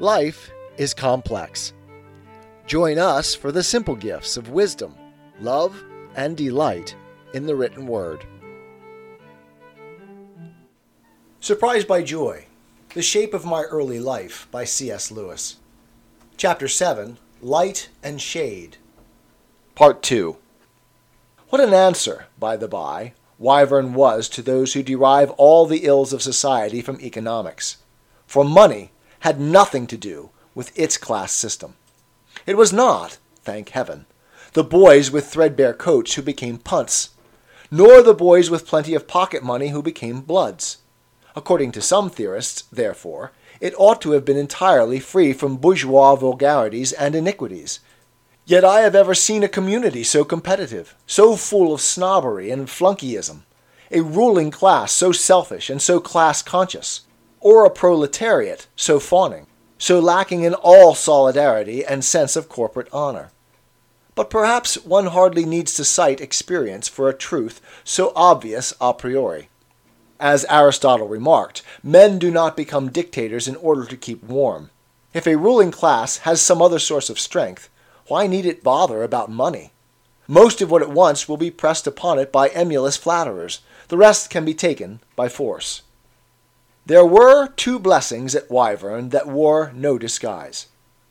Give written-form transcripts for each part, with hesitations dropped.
Life is complex. Join us for the simple gifts of wisdom, love, and delight in the written word. Surprised by Joy, The Shape of My Early Life by C.S. Lewis. Chapter 7, Light and Shade. Part 2. What an answer, by the by, Wyvern was to those who derive all the ills of society from economics. For money had nothing to do with its class system. It was not, thank heaven, the boys with threadbare coats who became punts, nor the boys with plenty of pocket money who became bloods. According to some theorists, therefore, it ought to have been entirely free from bourgeois vulgarities and iniquities. Yet I have ever seen a community so competitive, so full of snobbery and flunkeyism, a ruling class so selfish and so class-conscious, or a proletariat so fawning, so lacking in all solidarity and sense of corporate honor. But perhaps one hardly needs to cite experience for a truth so obvious a priori. As Aristotle remarked, men do not become dictators in order to keep warm. If a ruling class has some other source of strength, why need it bother about money? Most of what it wants will be pressed upon it by emulous flatterers. The rest can be taken by force. There were two blessings at Wyvern that wore no disguise.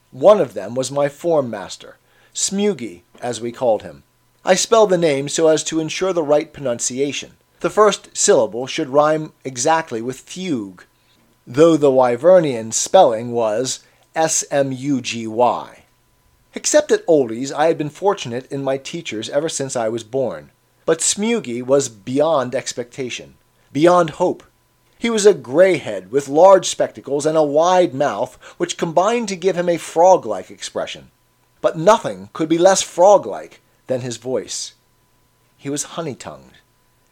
One of them was my form master, Smewgy, as we called him. I spelled the name so as to ensure the right pronunciation. The first syllable should rhyme exactly with fugue, though the Wyvernian spelling was S-M-U-G-Y. Except at oldies, I had been fortunate in my teachers ever since I was born. But Smewgy was beyond expectation, beyond hope. He was a greyhead with large spectacles and a wide mouth, which combined to give him a frog-like expression. But nothing could be less frog-like than his voice. He was honey-tongued.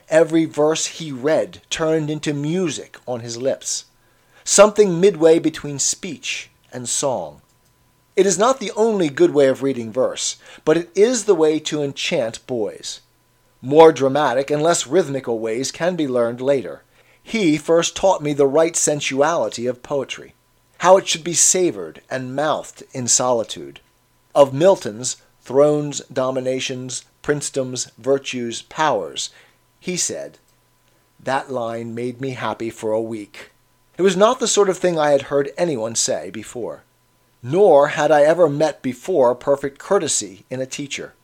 Every verse he read turned into music on his lips, something midway between speech and song. It is not the only good way of reading verse, but it is the way to enchant boys. More dramatic and less rhythmical ways can be learned later. He first taught me the right sensuality of poetry, how it should be savored and mouthed in solitude. Of Milton's Thrones, Dominations, Princedoms, Virtues, Powers, he said, "That line made me happy for a week." It was not the sort of thing I had heard anyone say before. Nor had I ever met before perfect courtesy in a teacher.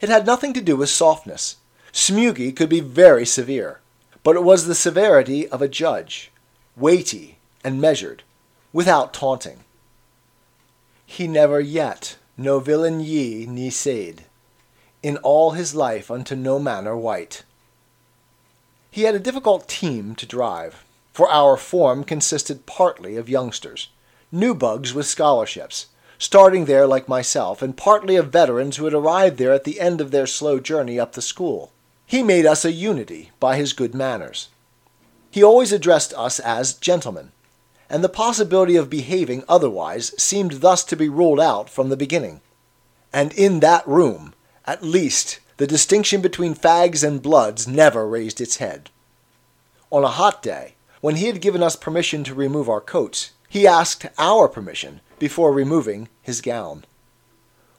It had nothing to do with softness. Smewgy could be very severe, but it was the severity of a judge, weighty and measured, without taunting. He never yet, no villain ye, ne said, in all his life unto no manner white. He had a difficult team to drive, for our form consisted partly of youngsters, new bugs with scholarships, starting there like myself, and partly of veterans who had arrived there at the end of their slow journey up the school. He made us a unity by his good manners. He always addressed us as gentlemen, and the possibility of behaving otherwise seemed thus to be ruled out from the beginning. And in that room, at least, the distinction between fags and bloods never raised its head. On a hot day, when he had given us permission to remove our coats, he asked our permission before removing his gown.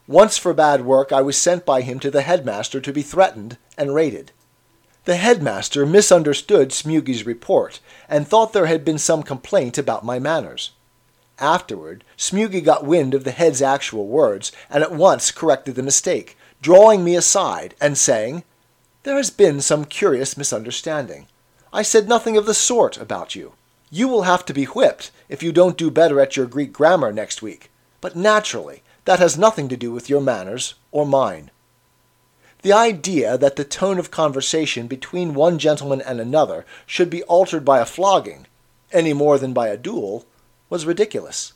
Once for bad work, I was sent by him to the headmaster to be threatened and rated. The headmaster misunderstood Smewgy's report and thought there had been some complaint about my manners. Afterward, Smewgy got wind of the head's actual words and at once corrected the mistake, drawing me aside and saying, "There has been some curious misunderstanding. I said nothing of the sort about you. You will have to be whipped if you don't do better at your Greek grammar next week, but naturally, that has nothing to do with your manners or mine." The idea that the tone of conversation between one gentleman and another should be altered by a flogging, any more than by a duel, was ridiculous.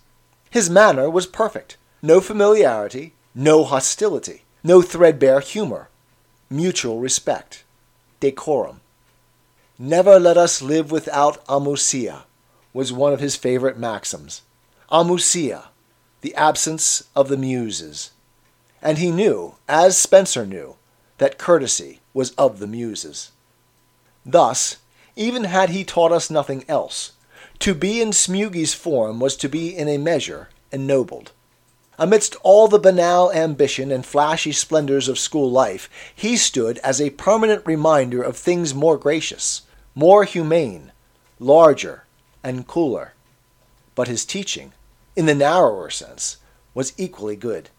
His manner was perfect, no familiarity, no hostility. No threadbare humor, mutual respect, decorum. "Never let us live without Amusia," was one of his favorite maxims. Amusia, the absence of the Muses. And he knew, as Spencer knew, that courtesy was of the Muses. Thus, even had he taught us nothing else, to be in Smewgy's form was to be in a measure ennobled. Amidst all the banal ambition and flashy splendors of school life, he stood as a permanent reminder of things more gracious, more humane, larger, and cooler. But his teaching, in the narrower sense, was equally good.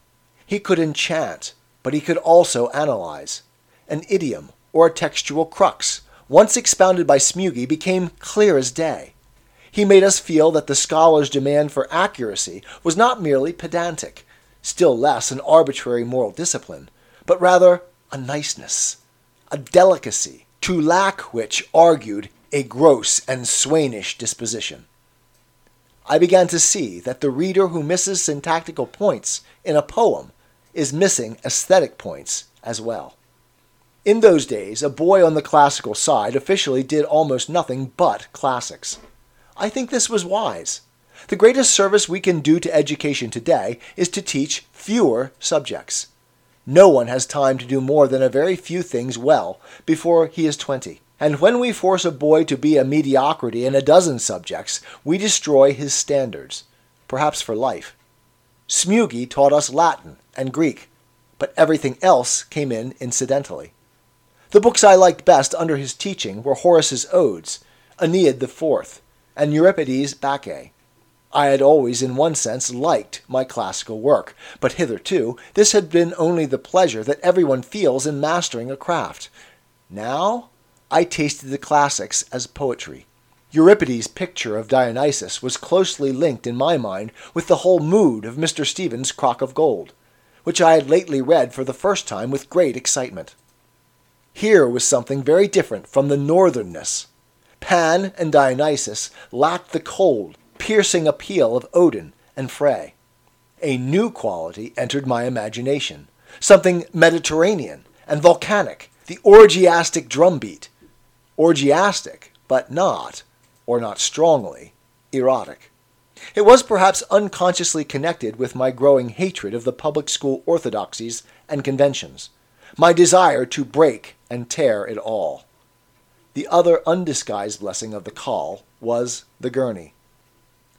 He could enchant, but he could also analyze. An idiom or a textual crux, once expounded by Smewgy, became clear as day. He made us feel that the scholar's demand for accuracy was not merely pedantic, still less an arbitrary moral discipline, but rather a niceness, a delicacy, to lack which argued a gross and swinish disposition. I began to see that the reader who misses syntactical points in a poem is missing aesthetic points as well. In those days, a boy on the classical side officially did almost nothing but classics. I think this was wise. The greatest service we can do to education today is to teach fewer subjects. No one has time to do more than a very few things well before he is 20. And when we force a boy to be a mediocrity in a dozen subjects, we destroy his standards, perhaps for life. Smewgy taught us Latin and Greek, but everything else came in incidentally. The books I liked best under his teaching were Horace's Odes, Aeneid the Fourth, and Euripides' Bacchae. I had always, in one sense, liked my classical work, but hitherto this had been only the pleasure that everyone feels in mastering a craft. Now I tasted the classics as poetry. Euripides' picture of Dionysus was closely linked in my mind with the whole mood of Mr. Stephens' Crock of Gold, which I had lately read for the first time with great excitement. Here was something very different from the northernness. Pan and Dionysus lacked the cold, piercing appeal of Odin and Frey. A new quality entered my imagination, something Mediterranean and volcanic, the orgiastic drumbeat. Orgiastic, but not, or not strongly, erotic. It was perhaps unconsciously connected with my growing hatred of the public school orthodoxies and conventions, my desire to break and tear it all. The other undisguised blessing of the call was the gurney.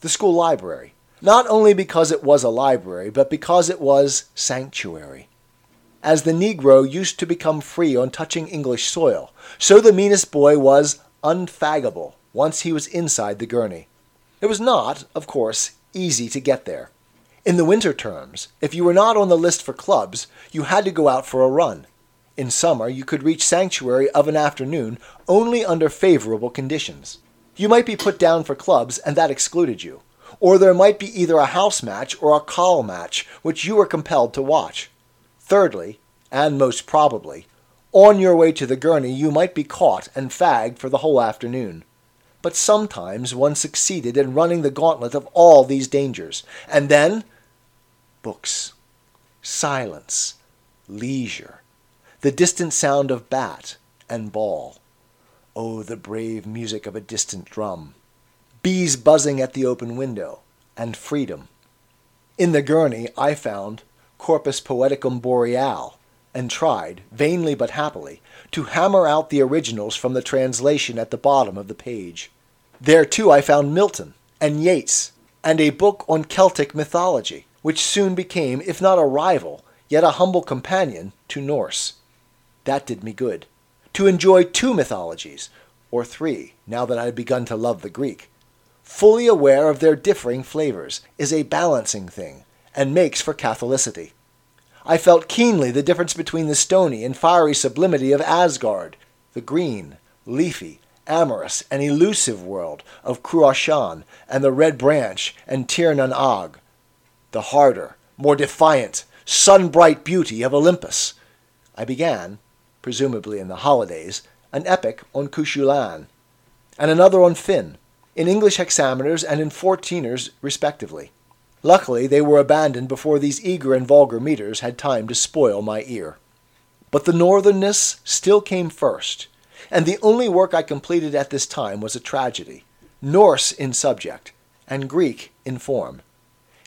The school library, not only because it was a library, but because it was sanctuary. As the Negro used to become free on touching English soil, so the meanest boy was unfaggable once he was inside the gurney. It was not, of course, easy to get there. In the winter terms, if you were not on the list for clubs, you had to go out for a run. In summer, you could reach sanctuary of an afternoon only under favorable conditions. You might be put down for clubs, and that excluded you. Or there might be either a house match or a call match, which you were compelled to watch. Thirdly, and most probably, on your way to the gurney, you might be caught and fagged for the whole afternoon. But sometimes one succeeded in running the gauntlet of all these dangers. And then, books, silence, leisure, the distant sound of bat and ball. Oh, the brave music of a distant drum. Bees buzzing at the open window, and freedom. In the gurney I found Corpus Poeticum Boreale, and tried, vainly but happily, to hammer out the originals from the translation at the bottom of the page. There, too, I found Milton and Yeats, and a book on Celtic mythology, which soon became, if not a rival, yet a humble companion to Norse. That did me good. To enjoy two mythologies, or three, now that I had begun to love the Greek, fully aware of their differing flavors, is a balancing thing, and makes for Catholicity. I felt keenly the difference between the stony and fiery sublimity of Asgard, the green, leafy, amorous, and elusive world of Cruachan, and the Red Branch and Tirnan Og, the harder, more defiant, sun-bright beauty of Olympus. I began, presumably in the holidays, an epic on Cuchulain, and another on Finn, in English hexameters and in 14ers respectively. Luckily, they were abandoned before these eager and vulgar meters had time to spoil my ear. But the northernness still came first, and the only work I completed at this time was a tragedy, Norse in subject, and Greek in form.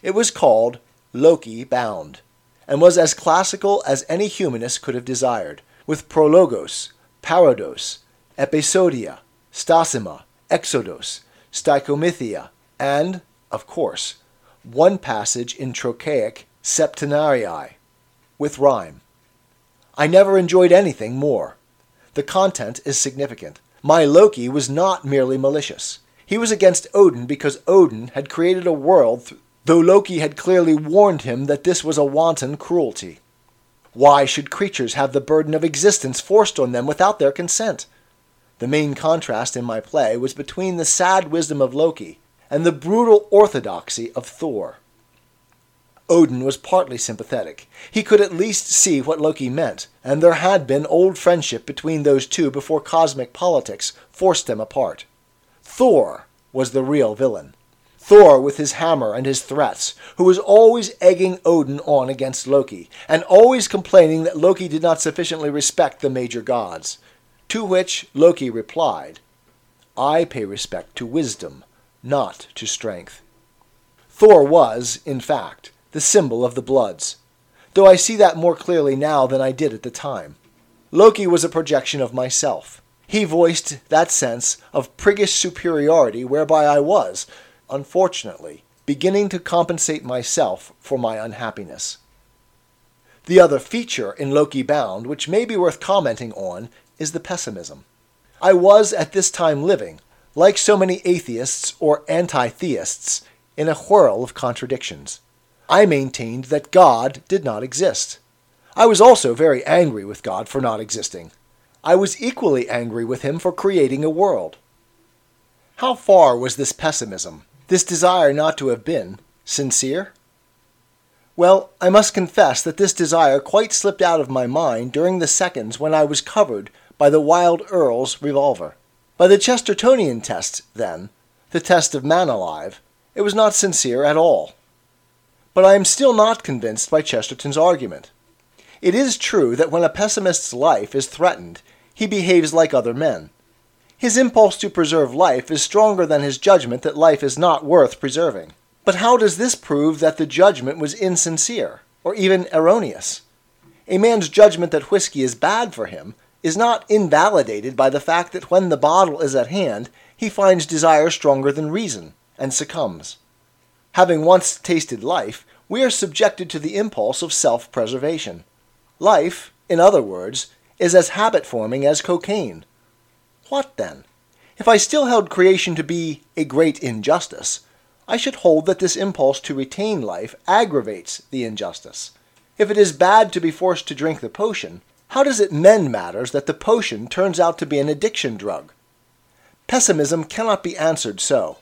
It was called Loki Bound, and was as classical as any humanist could have desired, with Prologos, Parodos, Episodia, Stasima, Exodos, Stichomythia, and, of course, one passage in Trochaic Septenarii, with rhyme. I never enjoyed anything more. The content is significant. My Loki was not merely malicious. He was against Odin because Odin had created a world, though Loki had clearly warned him that this was a wanton cruelty. Why should creatures have the burden of existence forced on them without their consent? The main contrast in my play was between the sad wisdom of Loki and the brutal orthodoxy of Thor. Odin was partly sympathetic. He could at least see what Loki meant, and there had been old friendship between those two before cosmic politics forced them apart. Thor was the real villain. Thor with his hammer and his threats, who was always egging Odin on against Loki, and always complaining that Loki did not sufficiently respect the major gods. To which Loki replied, "I pay respect to wisdom, not to strength." Thor was, in fact, the symbol of the Bloods, though I see that more clearly now than I did at the time. Loki was a projection of myself. He voiced that sense of priggish superiority whereby I was, unfortunately, beginning to compensate myself for my unhappiness. The other feature in Loki Bound, which may be worth commenting on, is the pessimism. I was at this time living, like so many atheists or anti-theists, in a whirl of contradictions. I maintained that God did not exist. I was also very angry with God for not existing. I was equally angry with him for creating a world. How far was this pessimism, this desire not to have been, sincere? Well, I must confess that this desire quite slipped out of my mind during the seconds when I was covered by the Wild Earl's revolver. By the Chestertonian test, then, the test of man alive, it was not sincere at all. But I am still not convinced by Chesterton's argument. It is true that when a pessimist's life is threatened, he behaves like other men. His impulse to preserve life is stronger than his judgment that life is not worth preserving. But how does this prove that the judgment was insincere, or even erroneous? A man's judgment that whiskey is bad for him is not invalidated by the fact that when the bottle is at hand, he finds desire stronger than reason, and succumbs. Having once tasted life, we are subjected to the impulse of self-preservation. Life, in other words, is as habit-forming as cocaine. What then? If I still held creation to be a great injustice, I should hold that this impulse to retain life aggravates the injustice. If it is bad to be forced to drink the potion, how does it mend matters that the potion turns out to be an addiction drug? Pessimism cannot be answered so.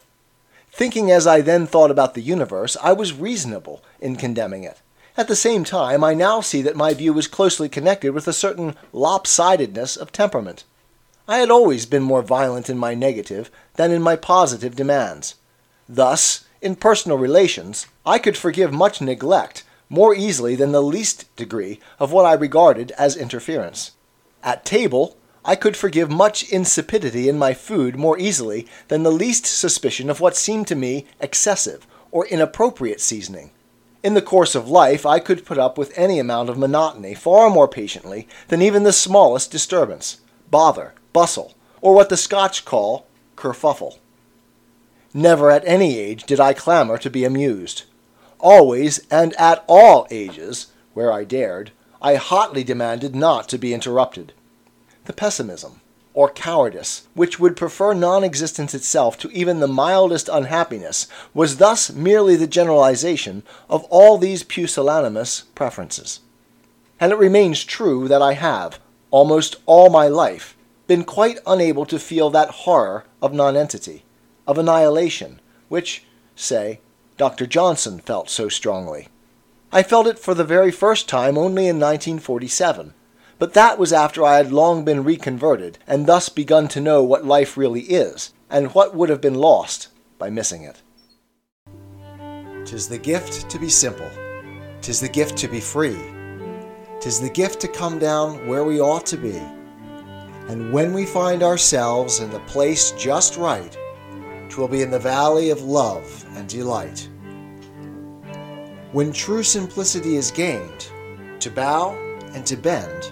Thinking as I then thought about the universe, I was reasonable in condemning it. At the same time, I now see that my view was closely connected with a certain lopsidedness of temperament. I had always been more violent in my negative than in my positive demands. Thus, in personal relations, I could forgive much neglect more easily than the least degree of what I regarded as interference. At table, I could forgive much insipidity in my food more easily than the least suspicion of what seemed to me excessive or inappropriate seasoning. In the course of life, I could put up with any amount of monotony far more patiently than even the smallest disturbance, bother, bustle, or what the Scotch call kerfuffle. Never at any age did I clamor to be amused. Always, and at all ages, where I dared, I hotly demanded not to be interrupted. The pessimism, or cowardice, which would prefer non-existence itself to even the mildest unhappiness, was thus merely the generalization of all these pusillanimous preferences. And it remains true that I have, almost all my life, been quite unable to feel that horror of nonentity, of annihilation, which, say, Dr. Johnson felt so strongly. I felt it for the very first time only in 1947, but that was after I had long been reconverted and thus begun to know what life really is, and what would have been lost by missing it. 'Tis the gift to be simple. 'Tis the gift to be free. 'Tis the gift to come down where we ought to be. And when we find ourselves in the place just right, 'twill be in the valley of love and delight. When true simplicity is gained, to bow and to bend,